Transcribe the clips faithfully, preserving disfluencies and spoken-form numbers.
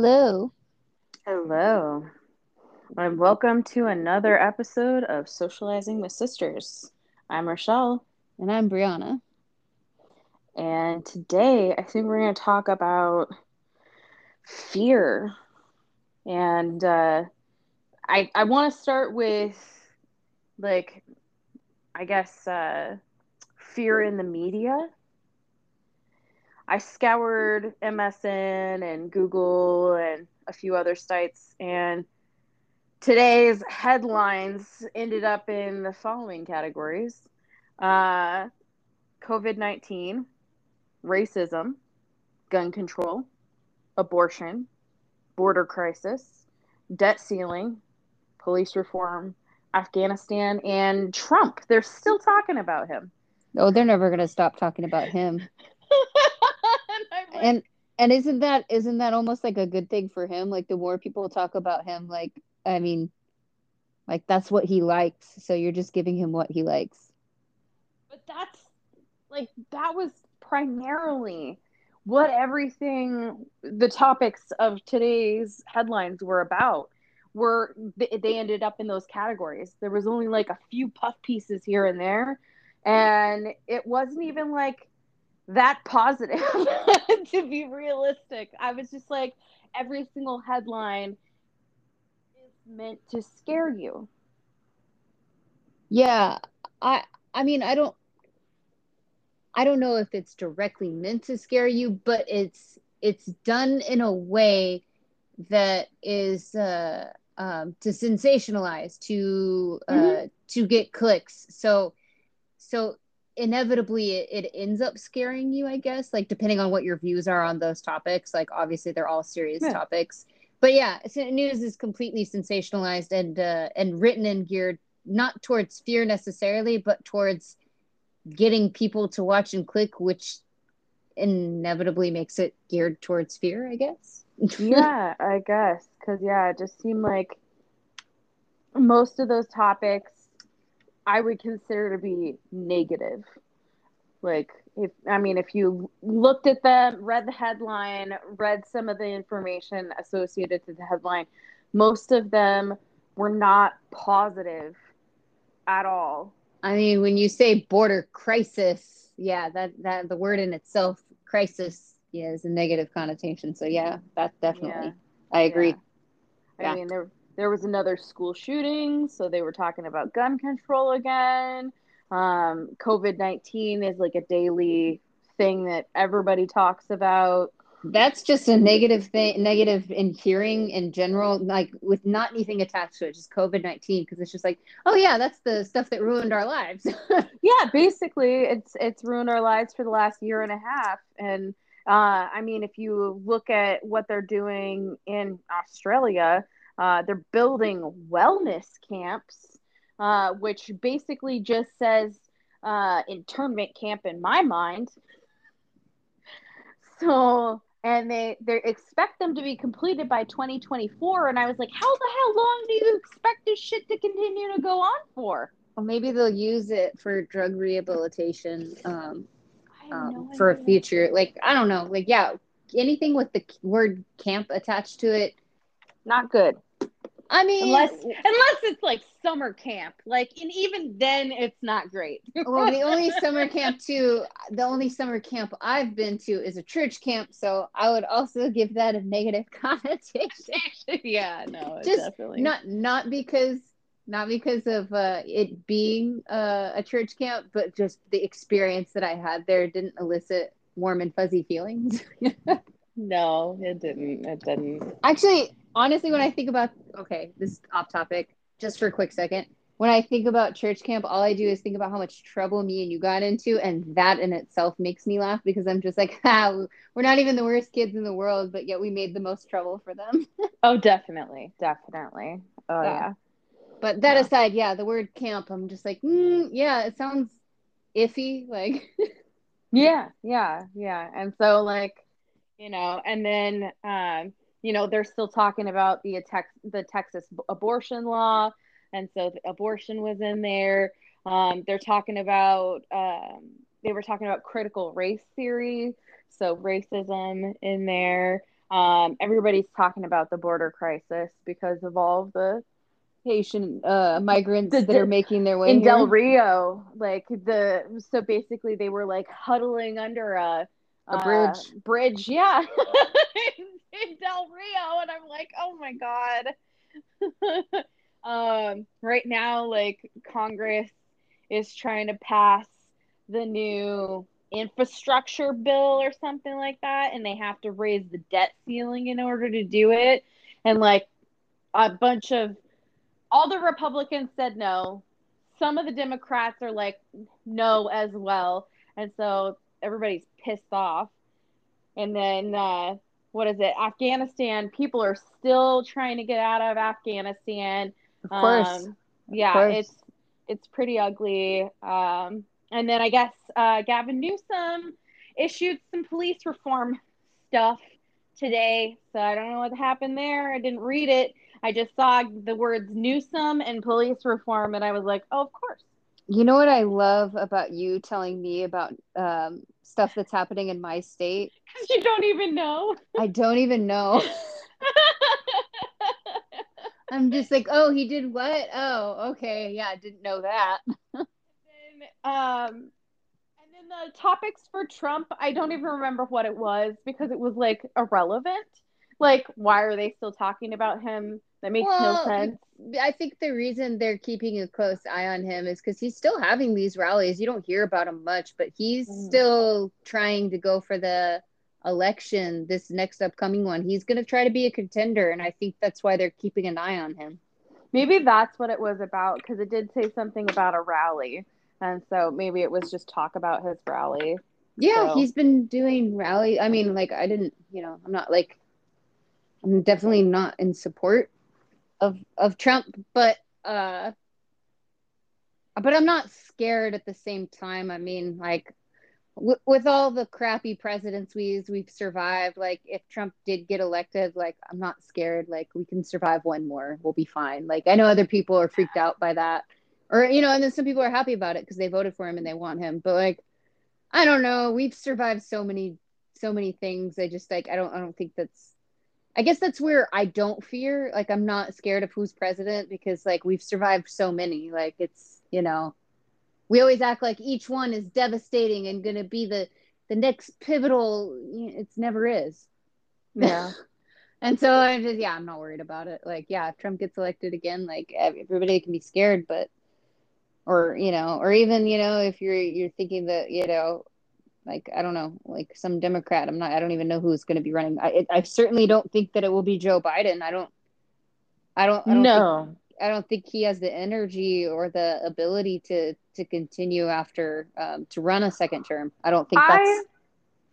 Hello. Hello. And welcome to another episode of Socializing with Sisters. I'm Rochelle. And I'm Brianna. And today, I think we're going to talk about fear. And uh, I I want to start with, like, I guess, uh, fear in the media. I scoured M S N and Google and a few other sites, and today's headlines ended up in the following categories. Uh, covid nineteen, racism, gun control, abortion, border crisis, debt ceiling, police reform, Afghanistan, and Trump. They're still talking about him. Oh, they're never going to stop talking about him. and, like, and and isn't that isn't that almost like a good thing for him? Like, the more people talk about him, like, I mean, like, that's what he likes. So you're just giving him what he likes. But that's like that was primarily what everything the topics of today's headlines were about. Were they ended up in those categories? There was only like a few puff pieces here and there, and it wasn't even like that positive to be realistic. I was just like, every single headline is meant to scare you. Yeah, I I mean I don't I don't know if it's directly meant to scare you, but it's it's done in a way that is uh, um, to sensationalize, to uh, mm-hmm. to get clicks. So so inevitably it, it ends up scaring you, I guess. Like, depending on what your views are on those topics. Like, obviously they're all serious yeah. topics, but yeah, news is completely sensationalized and uh, and written and geared not towards fear necessarily, but towards getting people to watch and click, which inevitably makes it geared towards fear, I guess. yeah, I guess. Because, yeah, it just seemed like most of those topics I would consider to be negative. Like, if I mean, if you looked at them, read the headline, read some of the information associated to the headline, most of them were not positive at all. I mean, when you say border crisis, yeah, that, that the word in itself, crisis, yeah, is a negative connotation. So yeah, that definitely, yeah. I agree. Yeah. Yeah. I mean, there there was another school shooting, so they were talking about gun control again. Um, covid nineteen is like a daily thing that everybody talks about. That's just a negative thing, negative in hearing in general, like with not anything attached to it, just covid nineteen, because it's just like, oh yeah, that's the stuff that ruined our lives. yeah, basically, it's it's ruined our lives for the last year and a half. And uh, I mean, if you look at what they're doing in Australia, uh, they're building wellness camps, uh, which basically just says uh, internment camp in my mind. So. And they, they expect them to be completed by twenty twenty-four. And I was like, how the hell long do you expect this shit to continue to go on for? Well, maybe they'll use it for drug rehabilitation um, um, for a future. Like, I don't know. Like, yeah, anything with the word camp attached to it. Not good. I mean, unless, unless it's like summer camp, like, and even then it's not great. Well, the only summer camp too, the only summer camp I've been to is a church camp. So I would also give that a negative connotation. yeah, no, just definitely not, not because, not because of uh, it being uh, a church camp, but just the experience that I had there didn't elicit warm and fuzzy feelings. no, it didn't. It didn't. Actually, honestly, when I think about, okay, this is off topic, just for a quick second. When I think about church camp, all I do is think about how much trouble me and you got into, and that in itself makes me laugh, because I'm just like, ah, we're not even the worst kids in the world, but yet we made the most trouble for them. oh, definitely. Definitely. Oh, yeah. yeah. But that yeah. aside, yeah, the word camp, I'm just like, mm, yeah, it sounds iffy. Like, yeah, yeah, yeah. And so, like, you know, and then, um, you know, they're still talking about the attack, the Texas abortion law. And so the abortion was in there. Um, they're talking about, um, they were talking about critical race theory. So racism in there. Um, everybody's talking about the border crisis because of all of the Haitian uh, migrants the, that are making their way in here. Del Rio. Like the so basically they were like huddling under a, a uh, bridge. Bridge, yeah, in, in Del Rio, and I'm like, oh my god. um, right now, like Congress is trying to pass the new infrastructure bill or something like that, and they have to raise the debt ceiling in order to do it, and like a bunch of all the Republicans said no, some of the Democrats are like no as well, and so everybody's pissed off. And then uh what is it Afghanistan, people are still trying to get out of Afghanistan, of course. Um, yeah of course. it's it's pretty ugly. um And then I guess uh, Gavin Newsom issued some police reform stuff today. So I don't know what happened there. I didn't read it. I just saw the words Newsom and police reform, and I was like, oh, of course. You know what I love about you telling me about um, stuff that's happening in my state? Because you don't even know. I don't even know. I'm just like, oh, he did what? Oh, okay. Yeah, I didn't know that. Um, and then the topics for Trump, I don't even remember what it was because it was like irrelevant. Like, why are they still talking about him? That makes well, no sense. I think the reason they're keeping a close eye on him is because he's still having these rallies. You don't hear about him much, but he's mm. still trying to go for the election, this next upcoming one. He's going to try to be a contender, and I think that's why they're keeping an eye on him. Maybe that's what it was about, because it did say something about a rally. And so maybe it was just talk about his rally. Yeah, so. He's been doing rally. I mean, like, I didn't, you know, I'm not like, I'm definitely not in support of of Trump, but, uh, but I'm not scared at the same time. I mean, like, w- with all the crappy presidents we've, we've survived, like, if Trump did get elected, like, I'm not scared. Like, we can survive one more. We'll be fine. Like, I know other people are freaked out by that. Or, you know, and then some people are happy about it because they voted for him and they want him. But, like, I don't know. We've survived so many, so many things. I just, like, I don't, I don't think that's, I guess that's where I don't fear. Like, I'm not scared of who's president because, like, we've survived so many. Like, it's, you know, we always act like each one is devastating and going to be the, the next pivotal. It never is. Yeah. And so, I'm just, yeah, I'm not worried about it. Like, yeah, if Trump gets elected again, like, everybody can be scared, but. Or, you know, or even, you know, if you're you're thinking that, you know, like, I don't know, like some Democrat, I'm not, I don't even know who's going to be running. I it, I certainly don't think that it will be Joe Biden. I don't, I don't, I don't, no. think, I don't think he has the energy or the ability to, to continue after, um, to run a second term. I don't think I, that's,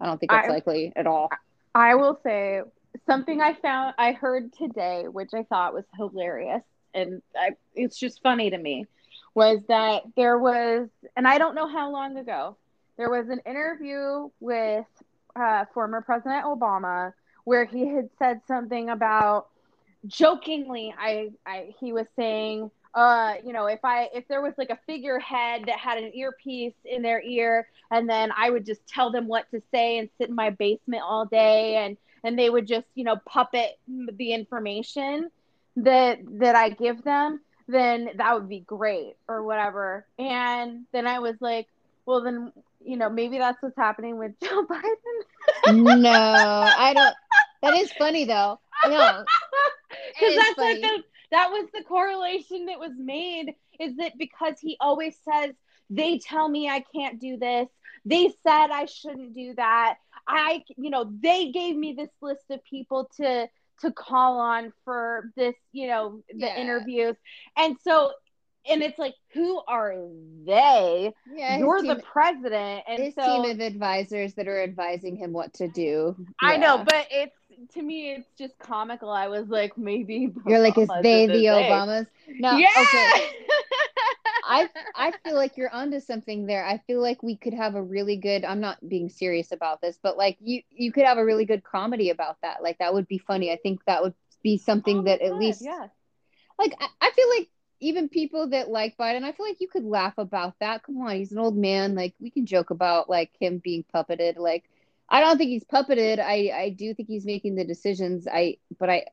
I don't think that's I, likely at all. I will say something I found, I heard today, which I thought was hilarious. And I, it's just funny to me. Was that there was, and I don't know how long ago, there was an interview with uh, former President Obama where he had said something about, jokingly, I, I he was saying, uh, you know, if I if there was like a figurehead that had an earpiece in their ear, and then I would just tell them what to say and sit in my basement all day, and, and they would just, you know, puppet the information that that I give them, then that would be great or whatever. And then I was like, well, then, you know, maybe that's what's happening with Joe Biden. No, I don't. That is funny, though. No, because that's funny. Like the, that was the correlation that was made, is that because he always says, they tell me I can't do this. They said I shouldn't do that. I, you know, they gave me this list of people to, to call on for this, you know, the yeah. interviews. And so, and it's like, who are they? Yeah, You're team, the president. And his so, team of advisors that are advising him what to do. Yeah. I know, but it's, to me, it's just comical. I was like, maybe. You're Obama's like, is they the Obamas? No, yeah! Okay. I I feel like you're onto something there. I feel like we could have a really good, I'm not being serious about this, but like you, you could have a really good comedy about that. Like that would be funny. I think that would be something oh, that at God, least, yeah. like, I, I feel like even people that like Biden, I feel like you could laugh about that. Come on. He's an old man. Like we can joke about like him being puppeted. Like I don't think he's puppeted. I, I do think he's making the decisions. I but I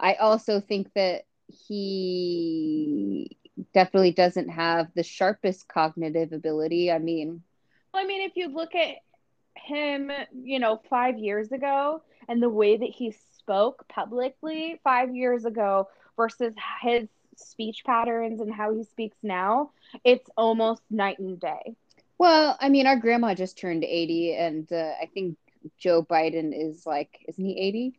I also think that he definitely doesn't have the sharpest cognitive ability. I mean, well, I mean, if you look at him, you know, five years ago and the way that he spoke publicly five years ago versus his speech patterns and how he speaks now, it's almost night and day. Well, I mean, our grandma just turned eighty, and uh, I think Joe Biden is like, isn't he eighty?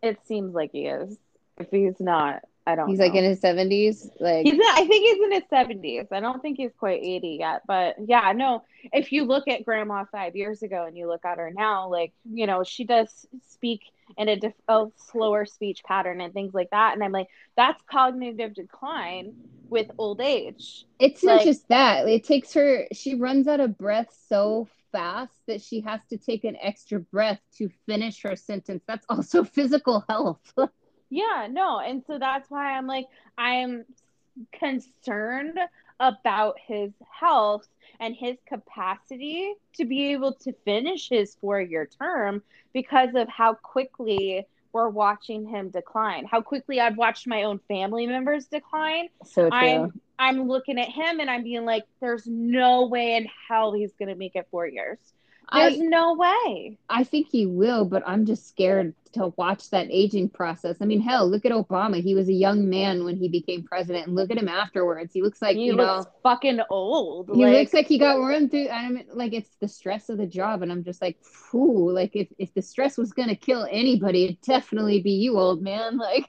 It seems like he is. If he's not, I don't he's know. He's like in his seventies? Like he's not, I think he's in his seventies. I don't think he's quite eighty yet. But yeah, no, if you look at grandma five years ago and you look at her now, like, you know, she does speak in a, diff- a slower speech pattern and things like that. And I'm like, that's cognitive decline with old age. It's like, not just that. It takes her, she runs out of breath so fast that she has to take an extra breath to finish her sentence. That's also physical health. Yeah, no. And so that's why I'm like, I'm concerned about his health and his capacity to be able to finish his four-year term because of how quickly we're watching him decline, how quickly I've watched my own family members decline. So true. I'm, I'm looking at him and I'm being like, there's no way in hell he's going to make it four years. There's I, no way. I think he will, but I'm just scared to watch that aging process. I mean, hell, look at Obama. He was a young man when he became president, and look at him afterwards. He looks like, he you looks know, fucking old. He like, looks like he got run through. I mean, like, it's the stress of the job, and I'm just like, phew, like, if, if the stress was going to kill anybody, it'd definitely be you, old man. Like,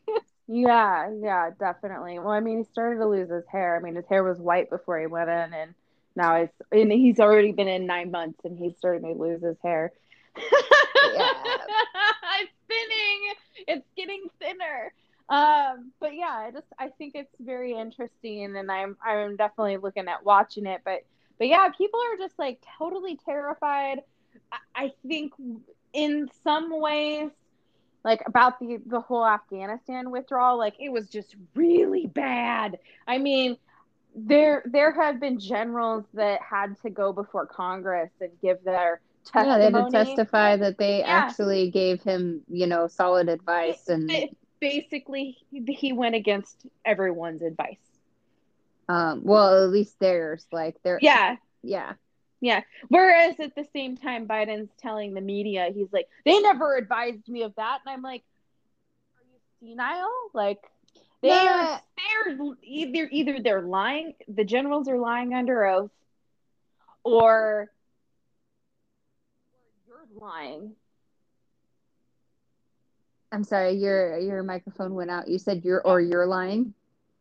yeah, yeah, definitely. Well, I mean, he started to lose his hair. I mean, his hair was white before he went in, and now it's, and he's already been in nine months and he's starting to lose his hair. Yeah. It's thinning. It's getting thinner. Um, but yeah, I just, I think it's very interesting, and I'm, I'm definitely looking at watching it, but, but yeah, people are just like totally terrified. I, I think in some ways, like about the, the whole Afghanistan withdrawal, like it was just really bad. I mean, There there have been generals that had to go before Congress and give their testimony. Yeah, they had to testify that they yeah. actually gave him, you know, solid advice. And it, it basically, he went against everyone's advice. Um, well, at least theirs. Like, they're, yeah. Yeah. Yeah. Whereas at the same time, Biden's telling the media, he's like, they never advised me of that. And I'm like, are you senile? Like, They're, yeah. they're either either they're lying, the generals are lying under oath, or, or you're lying. I'm sorry, your your microphone went out. You said you're or you're lying?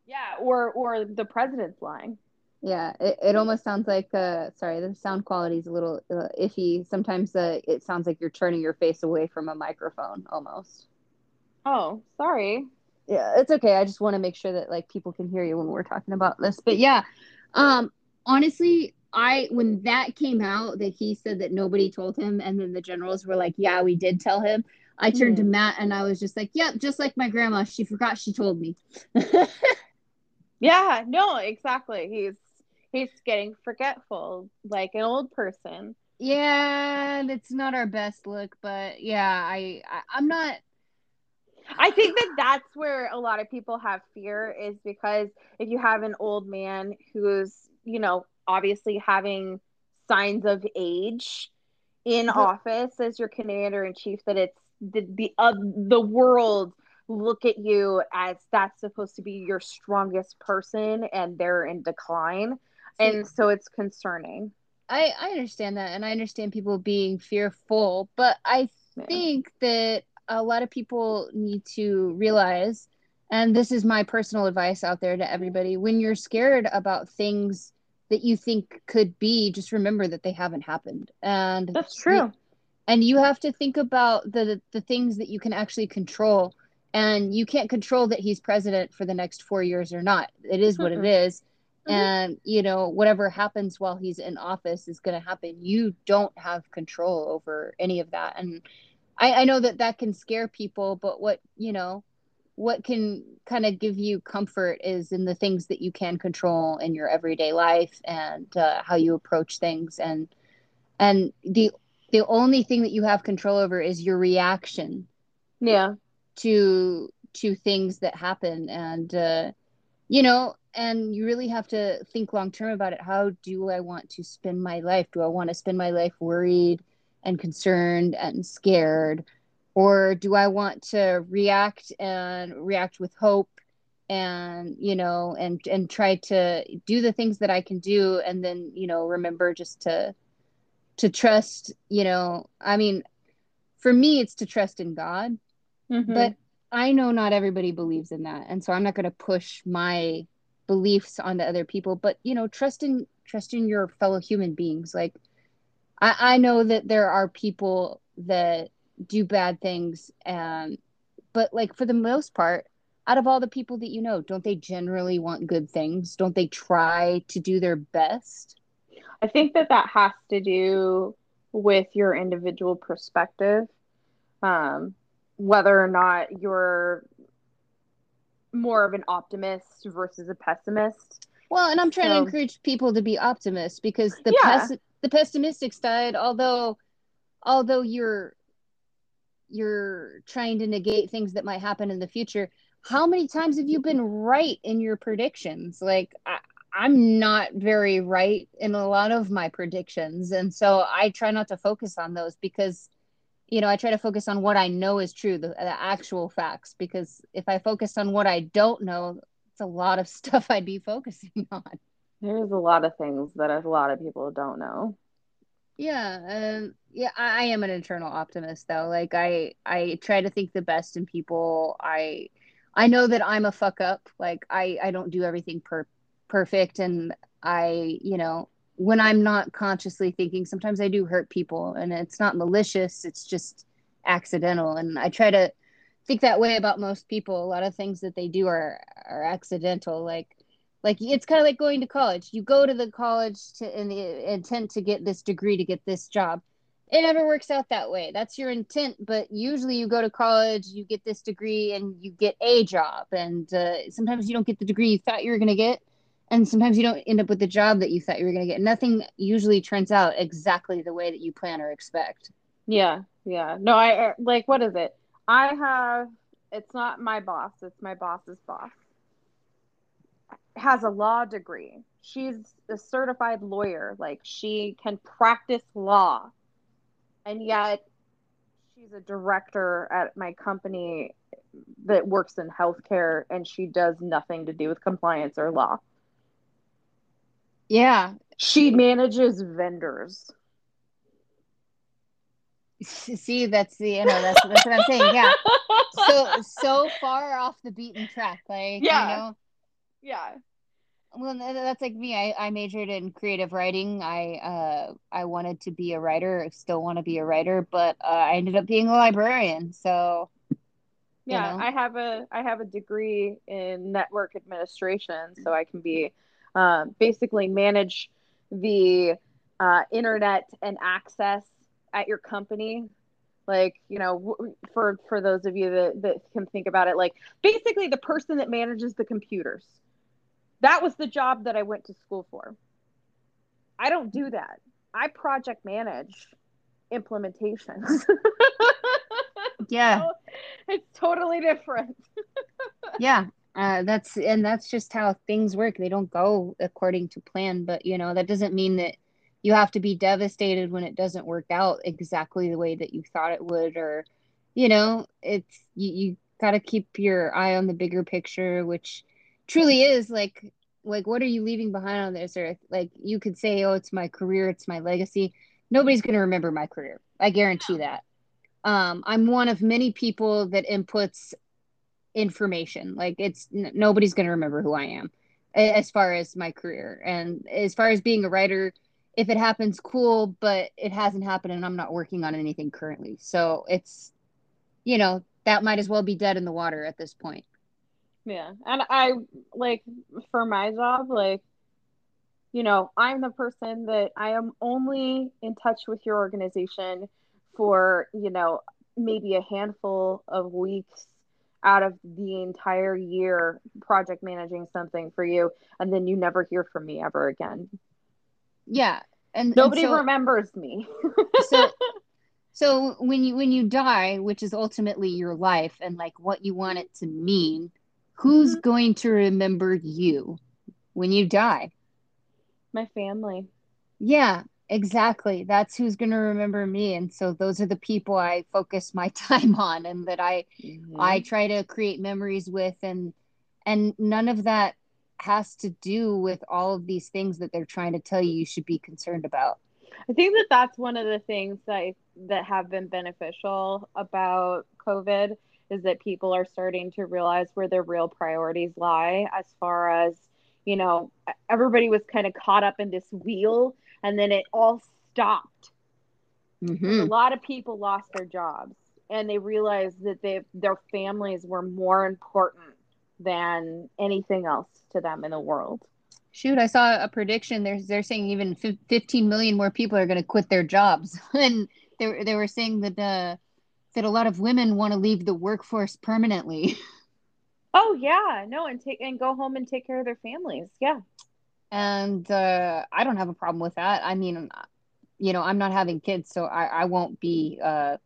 Yeah, or or the president's lying. Yeah, it, it almost sounds like, uh, sorry, the sound quality is a little uh, iffy. Sometimes uh, it sounds like you're turning your face away from a microphone almost. Oh, sorry. Yeah, it's okay. I just want to make sure that like people can hear you when we're talking about this. But yeah, um, honestly, I when that came out that he said that nobody told him, and then the generals were like, "Yeah, we did tell him." I turned mm. to Matt and I was just like, "Yep, just like my grandma, she forgot she told me." Yeah, no, exactly. He's he's getting forgetful, like an old person. Yeah, that's not our best look, but yeah, I, I I'm not. I think that that's where a lot of people have fear, is because if you have an old man who's, you know, obviously having signs of age in but, office as your commander in chief, that it's the the, uh, the world look at you as that's supposed to be your strongest person, and they're in decline. And so it's concerning. I, I understand that. And I understand people being fearful, but I think yeah. that a lot of people need to realize, and this is my personal advice out there to everybody, when you're scared about things that you think could be, just remember that they haven't happened. And that's true. You, and you have to think about the, the, the things that you can actually control, and you can't control that he's president for the next four years or not. It is what mm-hmm. it is. Mm-hmm. And you know, whatever happens while he's in office is going to happen. You don't have control over any of that. And I, I know that that can scare people, but what, you know, what can kind of give you comfort is in the things that you can control in your everyday life, and uh, how you approach things. And, and the, the only thing that you have control over is your reaction. Yeah. To to things that happen, and uh, you know, and you really have to think long term about it. How do I want to spend my life? Do I want to spend my life worried and concerned and scared, or do I want to react and react with hope, and you know, and and try to do the things that I can do, and then you know, remember just to to trust. You know, I mean, for me, it's to trust in God, mm-hmm. but I know not everybody believes in that, and so I'm not going to push my beliefs onto other people. But you know, trust in trust in your fellow human beings, like. I know that there are people that do bad things, um, but like for the most part, out of all the people that you know, don't they generally want good things? Don't they try to do their best? I think that that has to do with your individual perspective, um, whether or not you're more of an optimist versus a pessimist. Well, and I'm trying so, to encourage people to be optimists, because the yeah. pessimist. The pessimistic side, although although you're you're trying to negate things that might happen in the future, how many times have you been right in your predictions? Like I, I'm not very right in a lot of my predictions, and so I try not to focus on those, because you know, I try to focus on what I know is true, the, the actual facts, because if I focus on what I don't know, it's a lot of stuff I'd be focusing on. There's a lot of things that a lot of people don't know. Yeah. Um, yeah. I, I am an internal optimist, though. Like I, I try to think the best in people. I, I know that I'm a fuck up. Like I, I don't do everything per- perfect. And I, you know, when I'm not consciously thinking, sometimes I do hurt people, and it's not malicious. It's just accidental. And I try to think that way about most people. A lot of things that they do are, are accidental. Like, Like, it's kind of like going to college. You go to the college to, in the intent to get this degree, to get this job. It never works out that way. That's your intent. But usually you go to college, you get this degree, and you get a job. And uh, sometimes you don't get the degree you thought you were going to get. And sometimes you don't end up with the job that you thought you were going to get. Nothing usually turns out exactly the way that you plan or expect. Yeah, yeah. No, I, like, what is it? I have, it's not my boss. It's my boss's boss. Has a law degree. She's a certified lawyer. Like, she can practice law. And yet she's a director at my company that works in healthcare, and she does nothing to do with compliance or law. Yeah. She manages vendors. See, that's the, you know, that's, that's what I'm saying. Yeah. So, so far off the beaten track. Like, yeah. You know, yeah. Well, that's like me. I, I majored in creative writing. I uh I wanted to be a writer. I still want to be a writer, but uh, I ended up being a librarian. So yeah, you know. I have a I have a degree in network administration, so I can be uh, basically manage the uh, internet and access at your company. Like, you know, for for those of you that, that can think about it, like basically the person that manages the computers. That was the job that I went to school for. I don't do that. I project manage implementations. Yeah. So it's totally different. Yeah. Uh, that's and that's just how things work. They don't go according to plan. But, you know, that doesn't mean that you have to be devastated when it doesn't work out exactly the way that you thought it would. Or, you know, it's you, you got to keep your eye on the bigger picture, which truly is like like what are you leaving behind on this earth? Like, you could say, oh, it's my career, it's my legacy. Nobody's going to remember my career, I guarantee that. um I'm one of many people that inputs information. Like, it's n- nobody's going to remember who I am as far as my career. And as far as being a writer, if it happens, cool, but it hasn't happened, and I'm not working on anything currently, so it's, you know, that might as well be dead in the water at this point. Yeah. And I, like, for my job, like, you know, I'm the person that I am only in touch with your organization for, you know, maybe a handful of weeks out of the entire year project managing something for you. And then you never hear from me ever again. Yeah. And nobody and so, remembers me. so So when you when you die, which is ultimately your life and like what you want it to mean, who's mm-hmm. going to remember you when you die? My family. Yeah, exactly. That's who's going to remember me. And so those are the people I focus my time on and that I mm-hmm. I try to create memories with. And and none of that has to do with all of these things that they're trying to tell you you should be concerned about. I think that that's one of the things that I, that have been beneficial about COVID is that people are starting to realize where their real priorities lie. As far as, you know, everybody was kind of caught up in this wheel and then it all stopped. Mm-hmm. A lot of people lost their jobs and they realized that they their families were more important than anything else to them in the world. Shoot, I saw a prediction. They're, they're saying even fifteen million more people are going to quit their jobs. And they, they were saying that uh, that a lot of women want to leave the workforce permanently. Oh, yeah. No, and take and go home and take care of their families. Yeah. And uh, I don't have a problem with that. I mean, you know, I'm not having kids, so I, I won't be uh,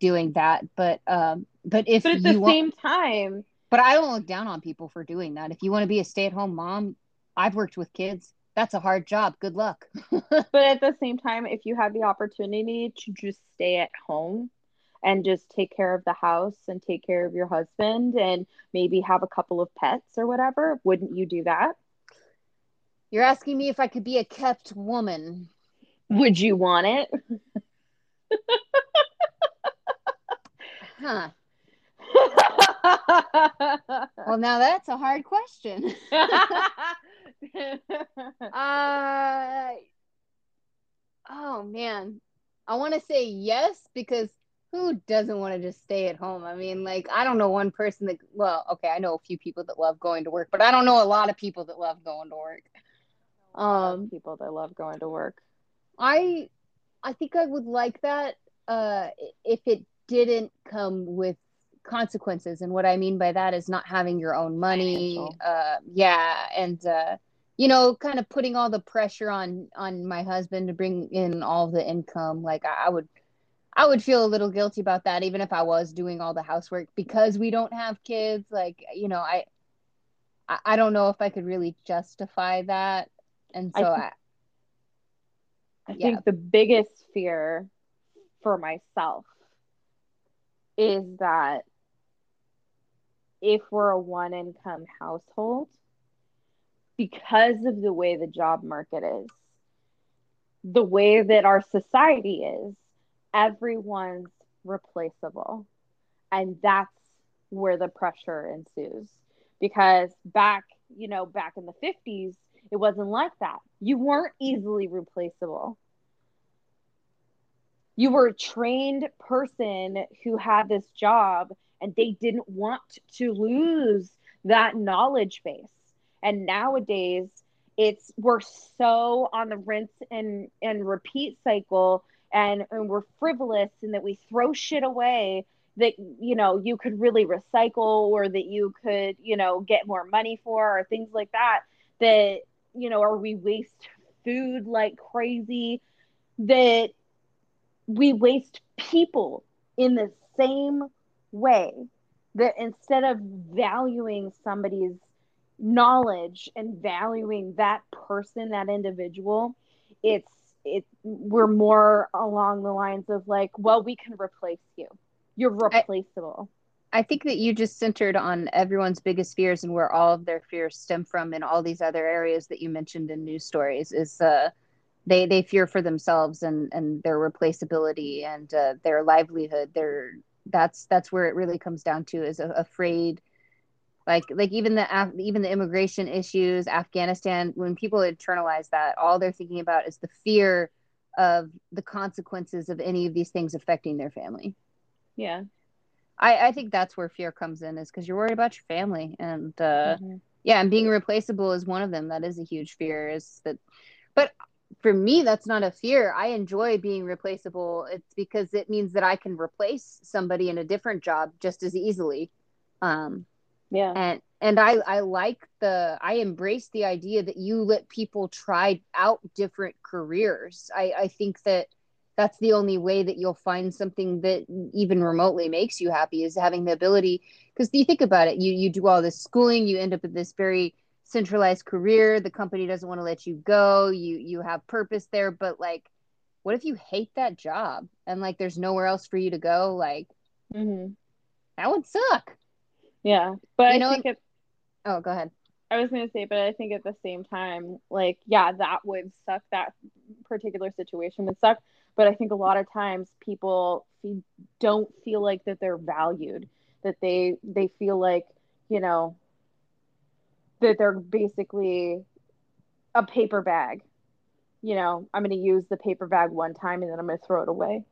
doing that. But, um, but if but at you the want, same time. But I don't look down on people for doing that. If you want to be a stay-at-home mom, I've worked with kids. That's a hard job. Good luck. But at the same time, if you have the opportunity to just stay at home and just take care of the house and take care of your husband and maybe have a couple of pets or whatever, wouldn't you do that? You're asking me if I could be a kept woman. Would you want it? Huh. Well, now that's a hard question. uh, oh man, I want to say yes, because who doesn't want to just stay at home? I mean, like, I don't know one person that, well, okay, I know a few people that love going to work, but I don't know a lot of people that love going to work. Um, people that love going to work. I, I think I would like that uh, if it didn't come with consequences. And what I mean by that is not having your own money. Uh, yeah. And, uh, you know, kind of putting all the pressure on, on my husband to bring in all the income. Like I, I would, I would feel a little guilty about that, even if I was doing all the housework, because we don't have kids. Like, you know, I, I, I don't know if I could really justify that. And so I, th- I, I yeah. think the biggest fear for myself is that if we're a one-income household, because of the way the job market is, the way that our society is, everyone's replaceable. And that's where the pressure ensues. Because back, you know, back in the fifties, it wasn't like that. You weren't easily replaceable. You were a trained person who had this job, and they didn't want to lose that knowledge base. And nowadays, it's we're so on the rinse and, and repeat cycle, and, and we're frivolous in that we throw shit away that, you know, you could really recycle or that you could, you know, get more money for or things like that, that, you know, or we waste food like crazy, that we waste people in the same way, that instead of valuing somebody's knowledge and valuing that person, that individual, it's it we're more along the lines of like, well, we can replace you. You're replaceable. I, I think that you just centered on everyone's biggest fears and where all of their fears stem from in all these other areas that you mentioned in news stories is uh They they fear for themselves and, and their replaceability and uh, their livelihood. Their that's that's where it really comes down to is a, afraid, like like even the Af- even the immigration issues, Afghanistan. When people internalize that, all they're thinking about is the fear of the consequences of any of these things affecting their family. Yeah, I, I think that's where fear comes in, is because you're worried about your family and uh, mm-hmm. yeah, and being replaceable is one of them. That is a huge fear. Is that, but. For me, that's not a fear. I enjoy being replaceable. It's because it means that I can replace somebody in a different job just as easily. Um, yeah. And and I, I like the, I embrace the idea that you let people try out different careers. I, I think that that's the only way that you'll find something that even remotely makes you happy, is having the ability. Because you think about it, you you do all this schooling, you end up at this very centralized career. The company doesn't want to let you go. You you have purpose there, but like, what if you hate that job and like there's nowhere else for you to go? Like, mm-hmm. that would suck. Yeah, but you I know, think it's. Oh, go ahead. I was going to say, but I think at the same time, like, yeah, that would suck. That particular situation would suck. But I think a lot of times people don't feel like that they're valued, that they they feel like, you know, that they're basically a paper bag. You know, I'm going to use the paper bag one time and then I'm going to throw it away.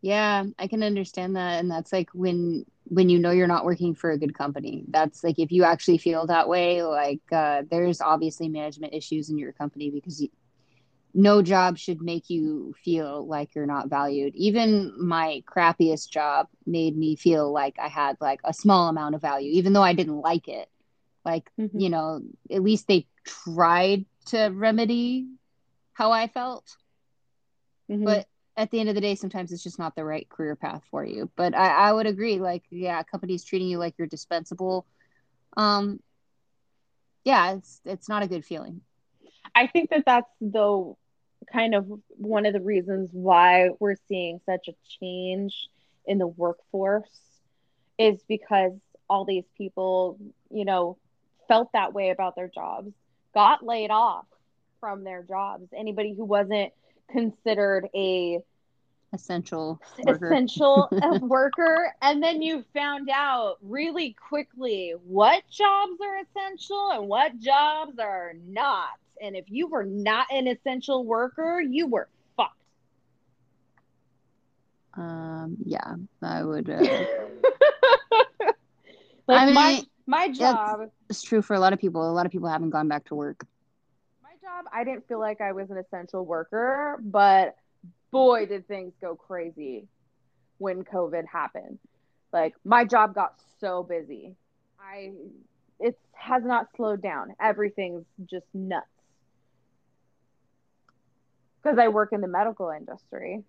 Yeah, I can understand that. And that's like when when you know you're not working for a good company. That's like, if you actually feel that way, like uh, there's obviously management issues in your company, because you, no job should make you feel like you're not valued. Even my crappiest job made me feel like I had like a small amount of value, even though I didn't like it. Like, mm-hmm. you know, at least they tried to remedy how I felt. Mm-hmm. But at the end of the day, sometimes it's just not the right career path for you. But I, I would agree, like, yeah, companies treating you like you're dispensable. Um, yeah, it's it's not a good feeling. I think that that's, though, kind of one of the reasons why we're seeing such a change in the workforce, is because all these people, you know, felt that way about their jobs, got laid off from their jobs. Anybody who wasn't considered a essential worker. essential worker, and then you found out really quickly what jobs are essential and what jobs are not. And if you were not an essential worker, you were fucked. Um. Yeah, I would. Uh... like I mean, my my job. It's true for a lot of people. A lot of people haven't gone back to work. Job, I didn't feel like I was an essential worker, but boy, did things go crazy when COVID happened. Like, my job got so busy. I, it has not slowed down. Everything's just nuts. Because I work in the medical industry.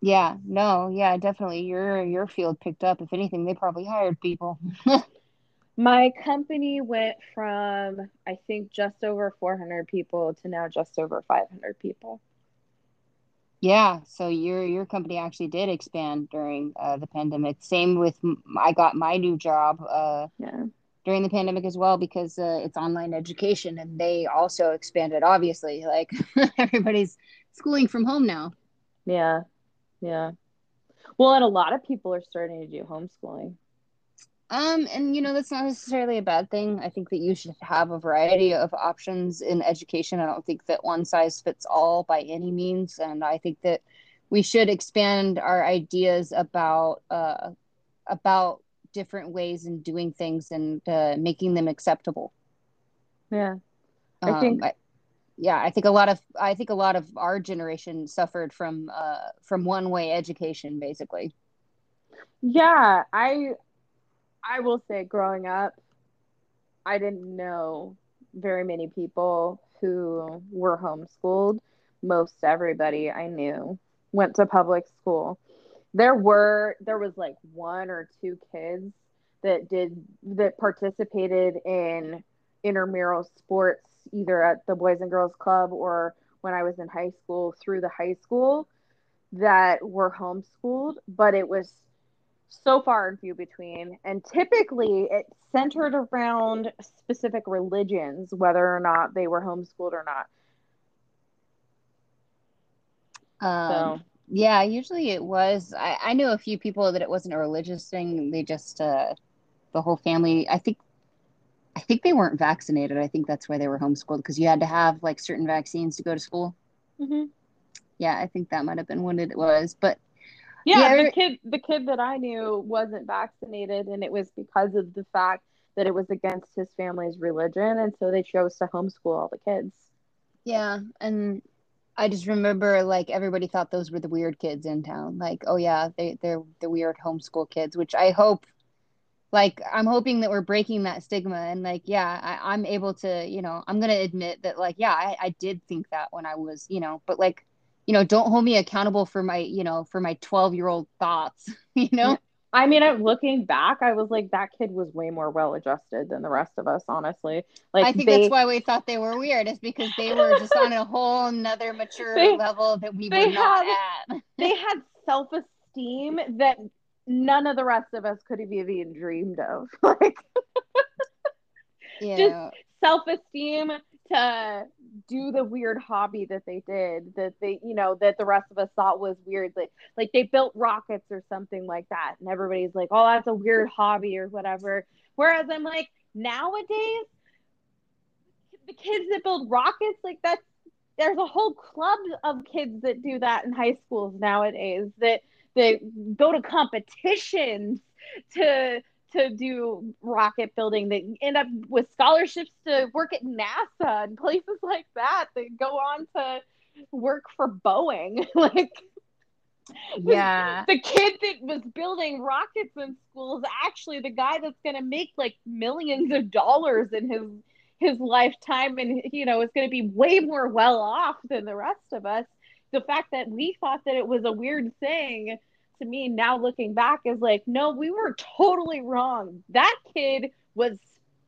Yeah, no, yeah, definitely. Your, your field picked up. If anything, they probably hired people. My company went from, I think, just over four hundred people to now just over five hundred people. Yeah, so your your company actually did expand during uh, the pandemic. Same with, I got my new job uh, yeah. during the pandemic as well, because uh, it's online education, and they also expanded, obviously. Like, everybody's schooling from home now. Yeah, yeah. Well, and a lot of people are starting to do homeschooling. Um, and, you know, that's not necessarily a bad thing. I think that you should have a variety of options in education. I don't think that one size fits all by any means. And I think that we should expand our ideas about uh, about different ways in doing things and uh, making them acceptable. Yeah, I um, think. I, yeah, I think a lot of I think a lot of our generation suffered from uh, from one way education, basically. Yeah, I. I will say, growing up, I didn't know very many people who were homeschooled. Most everybody I knew went to public school. There were, there was like one or two kids that did, that participated in intramural sports, either at the Boys and Girls Club or when I was in high school through the high school, that were homeschooled, but it was so far and few between, and typically it centered around specific religions, whether or not they were homeschooled or not. Um, so. Yeah, usually it was. I, I knew a few people that it wasn't a religious thing. They just uh, the whole family. I think, I think they weren't vaccinated. I think that's why they were homeschooled, because you had to have like certain vaccines to go to school. Mm-hmm. Yeah, I think that might have been what it was, but. Yeah, yeah, the kid the kid that I knew wasn't vaccinated, and it was because of the fact that it was against his family's religion, and so they chose to homeschool all the kids. Yeah, and I just remember, like, everybody thought those were the weird kids in town. Like, oh yeah, they, they're the weird homeschool kids, which I hope, like, I'm hoping that we're breaking that stigma, and, like, yeah, I, I'm able to, you know, I'm going to admit that, like, yeah, I, I did think that when I was, you know, but, like, you know, don't hold me accountable for my, you know, for my twelve year old thoughts, you know? I mean, I'm looking back, I was like, that kid was way more well-adjusted than the rest of us, honestly. Like, I think they, that's why we thought they were weird, is because they were just on a whole nother mature they, level that we were not had, at. They had self-esteem that none of the rest of us could have even dreamed of. Like, yeah. Just self-esteem to do the weird hobby that they did, that they, you know, that the rest of us thought was weird. Like, like they built rockets or something like that, and everybody's like, "Oh, that's a weird hobby" or whatever. Whereas I'm like, nowadays, the kids that build rockets, like that's there's a whole club of kids that do that in high schools nowadays. That that go to competitions to. to do rocket building. They end up with scholarships to work at NASA and places like that. They go on to work for Boeing. Like, yeah, the, the kid that was building rockets in school is actually the guy that's going to make like millions of dollars in his, his lifetime. And, you know, is going to be way more well off than the rest of us. The fact that we thought that it was a weird thing, to me now looking back, is like, no, we were totally wrong. That kid was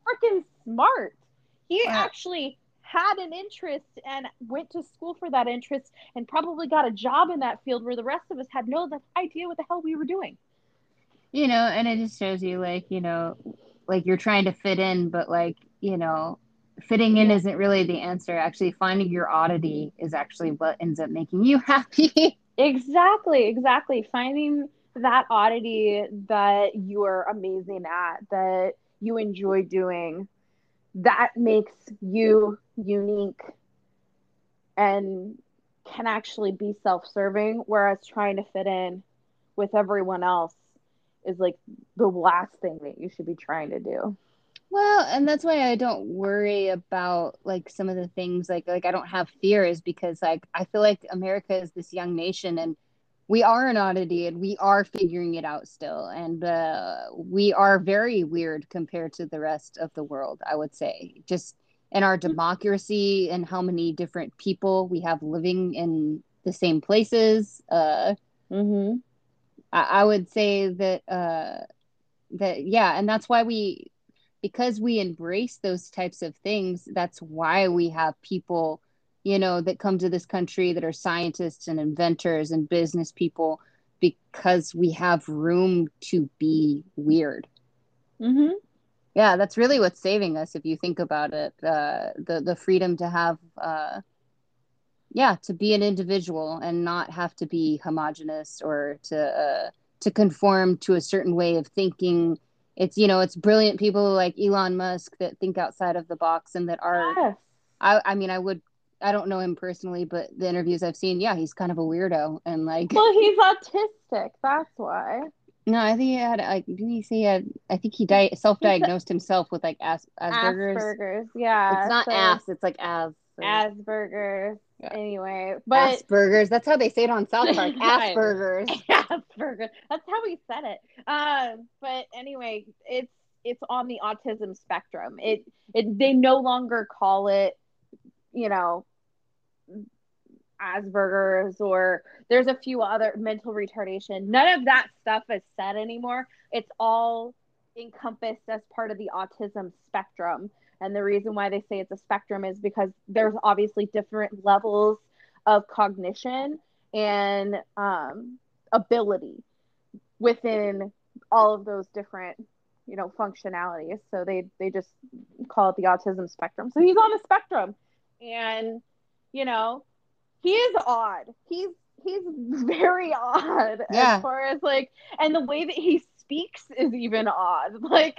freaking smart. He wow. actually had an interest and went to school for that interest and probably got a job in that field where the rest of us had no idea what the hell we were doing. You know, and it just shows you, like, you know, like you're trying to fit in, but like, you know, fitting in isn't really the answer. Actually finding your oddity is actually what ends up making you happy. Exactly, exactly. Finding that oddity that you are amazing at, that you enjoy doing, that makes you unique and can actually be self-serving, whereas trying to fit in with everyone else is like the last thing that you should be trying to do. Well, and that's why I don't worry about like some of the things, like, like I don't have fears, because like, I feel like America is this young nation and we are an oddity and we are figuring it out still. And uh, we are very weird compared to the rest of the world, I would say, just in our democracy and how many different people we have living in the same places. Uh, mm-hmm. I-, I would say that, uh, that, yeah. And that's why we, because we embrace those types of things, that's why we have people, you know, that come to this country that are scientists and inventors and business people, because we have room to be weird. Mm-hmm. Yeah, that's really what's saving us, if you think about it. Uh, the the freedom to have, uh, yeah, to be an individual and not have to be homogenous or to uh, to conform to a certain way of thinking. It's, you know, it's brilliant people like Elon Musk that think outside of the box and that are, yes. I, I mean, I would, I don't know him personally, but the interviews I've seen, yeah, he's kind of a weirdo and like. Well, he's autistic. That's why. No, I think he had, like, did he say he had, I think he di- self-diagnosed himself with like As- Asperger's. Asperger's, yeah. It's not so ass, it's like as. So. Asperger's, yeah. Anyway. But Asperger's, that's how they say it on South Park. Asperger's. Asperger's, that's how we said it. Um, but anyway, it's it's on the autism spectrum. It it they no longer call it, you know, Asperger's, or there's a few other mental retardation. None of that stuff is said anymore. It's all encompassed as part of the autism spectrum. And the reason why they say it's a spectrum is because there's obviously different levels of cognition and um, ability within all of those different, you know, functionalities. So they, they just call it the autism spectrum. So he's on the spectrum, and, you know, he is odd. He's, he's very odd, yeah. As far as like, and the way that he's speaks is even odd, like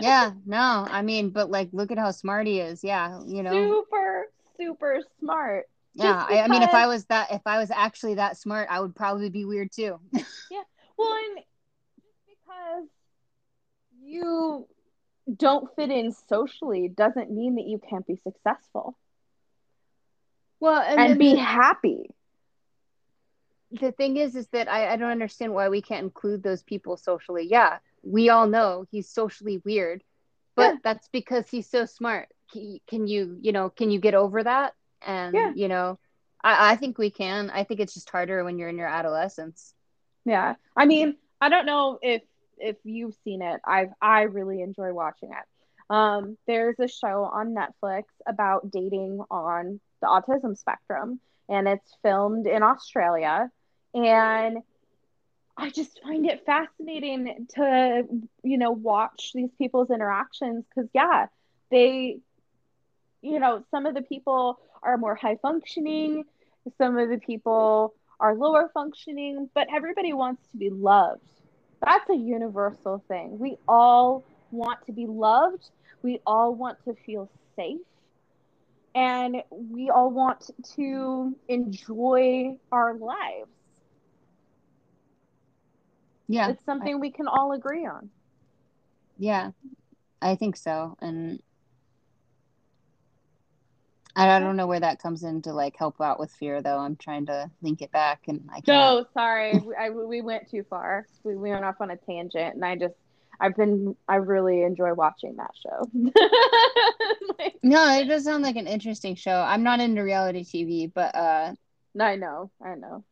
yeah no I mean but like look at how smart he is. Yeah, you know, super super smart. Yeah, because... I, I mean if I was that if I was actually that smart, I would probably be weird too. Yeah, well, and just because you don't fit in socially doesn't mean that you can't be successful well and, and be happy. The thing is, is that I, I don't understand why we can't include those people socially. Yeah, we all know he's socially weird, but yeah. That's because he's so smart. Can you, you know, can you get over that? And, yeah. You know, I, I think we can. I think it's just harder when you're in your adolescence. Yeah. I mean, I don't know if if you've seen it. I've I really enjoy watching it. Um, there's a show on Netflix about dating on the autism spectrum, and it's filmed in Australia. And I just find it fascinating to, you know, watch these people's interactions because, yeah, they, you know, some of the people are more high functioning. Some of the people are lower functioning, but everybody wants to be loved. That's a universal thing. We all want to be loved. We all want to feel safe. And we all want to enjoy our lives. Yeah. It's something I, we can all agree on. Yeah, I think so. And I don't know where that comes in to like help out with fear, though. I'm trying to link it back, and I can't. Oh, sorry, we, I, we went too far. We, we went off on a tangent, and I just, I've been, I really enjoy watching that show. Like, no, it does sound like an interesting show. I'm not into reality T V, but uh, I know, I know,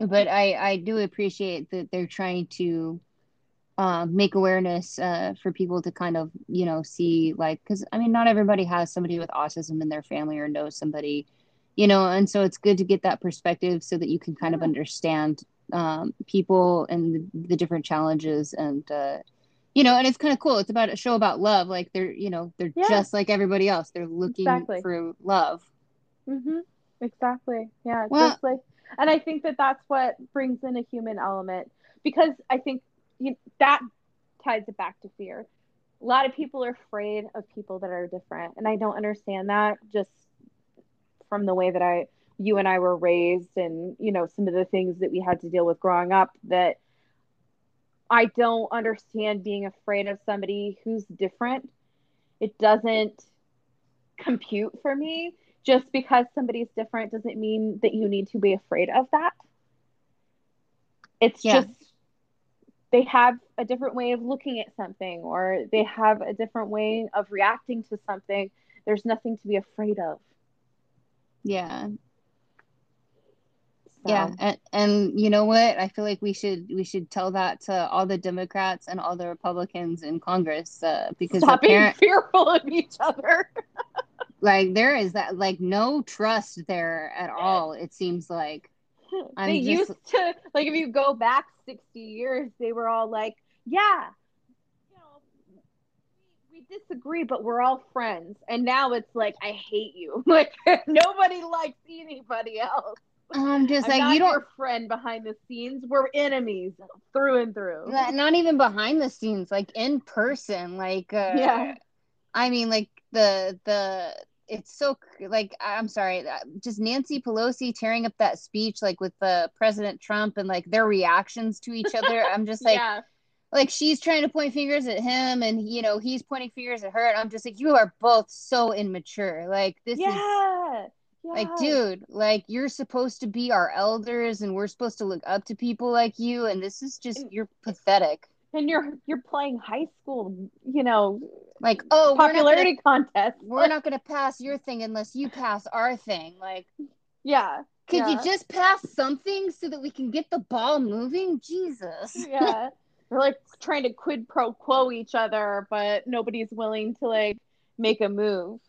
but I, I do appreciate that they're trying to uh, make awareness uh, for people to kind of, you know, see, like, because I mean, not everybody has somebody with autism in their family or knows somebody, you know, and so it's good to get that perspective so that you can kind of understand um, people and the, the different challenges and, uh, you know, and it's kind of cool. It's about a show about love. Like they're, you know, they're yeah. just like everybody else. They're looking exactly. for love. Mm-hmm. Exactly. Yeah. It's well, just like, and I think that that's what brings in a human element, because I think, you know, that ties it back to fear. A lot of people are afraid of people that are different, and I don't understand that just from the way that I, you and I were raised, and you know, some of the things that we had to deal with growing up, that I don't understand being afraid of somebody who's different. It doesn't compute for me. Just because somebody's different doesn't mean that you need to be afraid of that. It's yeah. just they have a different way of looking at something, or they have a different way of reacting to something. There's nothing to be afraid of. Yeah. So. Yeah. And, and you know what? I feel like we should, we should tell that to all the Democrats and all the Republicans in Congress, uh, because stop being fearful of each other. Like there is that, like, no trust there at all. It seems like. I'm they just... used to, like, if you go back sixty years, they were all like, yeah, you know, we, we disagree, but we're all friends. And now it's like, I hate you. Like, nobody likes anybody else. I'm just I'm like, not you don't. Your friend behind the scenes. We're enemies through and through. Not even behind the scenes, like in person. Like, uh, yeah. I mean, like, the, the, it's so, like, I'm sorry, just Nancy Pelosi tearing up that speech, like, with the President Trump and, like, their reactions to each other. I'm just like, yeah. like, she's trying to point fingers at him, and, you know, he's pointing fingers at her, and I'm just like, you are both so immature. Like, this yeah. is, yeah. like, dude, like, you're supposed to be our elders, and we're supposed to look up to people like you, and this is just, you're pathetic. And you're you're playing high school, you know, like, oh, popularity we're gonna, contest. We're not going to pass your thing unless you pass our thing. Like, yeah. Could yeah. you just pass something so that we can get the ball moving? Jesus. Yeah. We're like trying to quid pro quo each other, but nobody's willing to like make a move.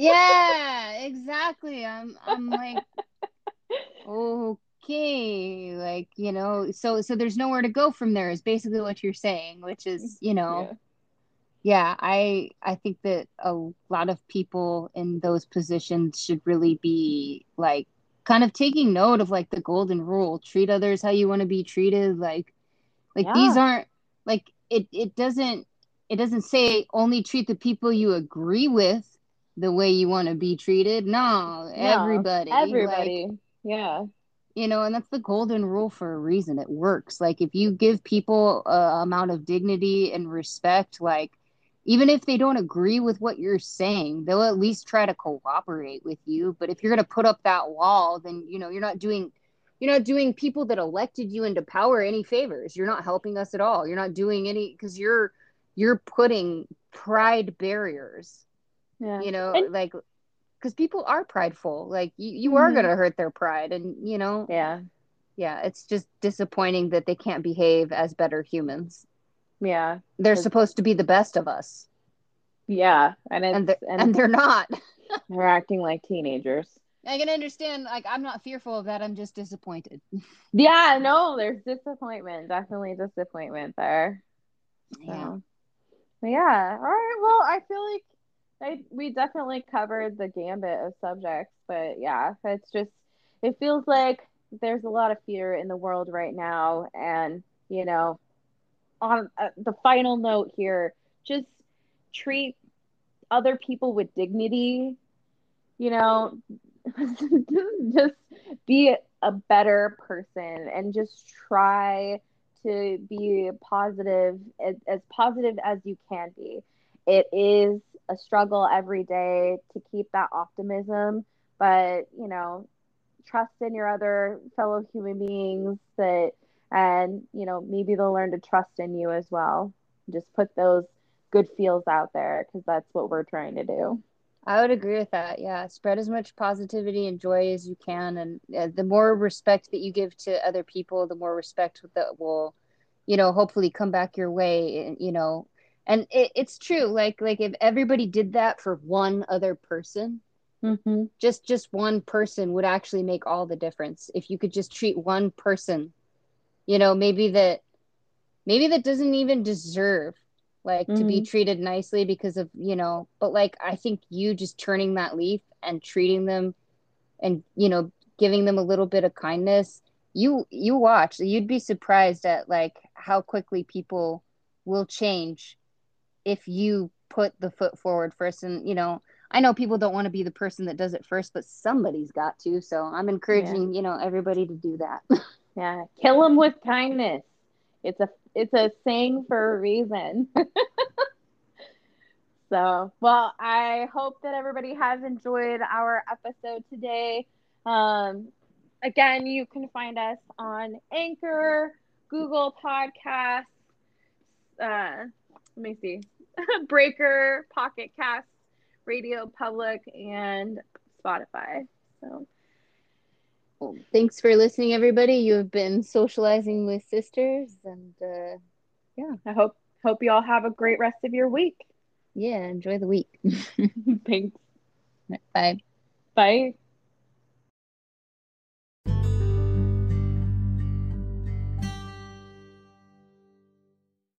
Yeah, exactly. I'm I'm like, oh. Okay, like, you know, so so there's nowhere to go from there is basically what you're saying, which is, you know, yeah, yeah I I think that a lot of people in those positions should really be like kind of taking note of like the golden rule, treat others how you want to be treated, like like yeah. these aren't like it it doesn't it doesn't say only treat the people you agree with the way you want to be treated. No, no everybody everybody like, yeah. You know, and that's the golden rule for a reason. It works. Like, if you give people a amount of dignity and respect, like, even if they don't agree with what you're saying, they'll at least try to cooperate with you. But if you're going to put up that wall, then, you know, you're not doing, you're not doing people that elected you into power any favors. You're not helping us at all. You're not doing any, because you're, you're putting pride barriers, yeah. you know, and- like. because people are prideful. Like you, you mm-hmm. are going to hurt their pride, and you know, yeah, yeah. It's just disappointing that they can't behave as better humans. Yeah, they're supposed to be the best of us. Yeah, and it's, and, they're, and and they're not. They're acting like teenagers. I can understand. Like, I'm not fearful of that. I'm just disappointed. Yeah, no, there's disappointment. Definitely disappointment there. So. Yeah. But yeah. All right. Well, I feel like I, we definitely covered the gambit of subjects, but yeah, it's just, it feels like there's a lot of fear in the world right now. And, you know, on uh, the final note here, just treat other people with dignity, you know, just be a better person and just try to be positive, as, as positive as you can be. It is a struggle every day to keep that optimism, but you know, trust in your other fellow human beings that, and you know, maybe they'll learn to trust in you as well. Just put those good feels out there, because that's what we're trying to do. I would agree with that. Yeah, spread as much positivity and joy as you can, and uh, the more respect that you give to other people, the more respect that will, you know, hopefully come back your way. And you know, and it, it's true. Like, like if everybody did that for one other person, mm-hmm. just just one person would actually make all the difference. If you could just treat one person, you know, maybe that, maybe that doesn't even deserve like mm-hmm. to be treated nicely because of, you know, but like, I think you just turning that leaf and treating them and, you know, giving them a little bit of kindness, you, you watch, you'd be surprised at like how quickly people will change if you put the foot forward first. And, you know, I know people don't want to be the person that does it first, but somebody's got to. So I'm encouraging, yeah. you know, everybody to do that. Yeah. Kill them with kindness. It's a, it's a saying for a reason. So, well, I hope that everybody has enjoyed our episode today. Um, again, you can find us on Anchor, Google Podcasts, uh, let me see, Breaker, Pocket Casts, Radio Public, and Spotify. So, well, thanks for listening, everybody. You have been socializing with sisters, and uh, yeah, I hope hope you all have a great rest of your week. Yeah, enjoy the week. Thanks. Bye. Bye.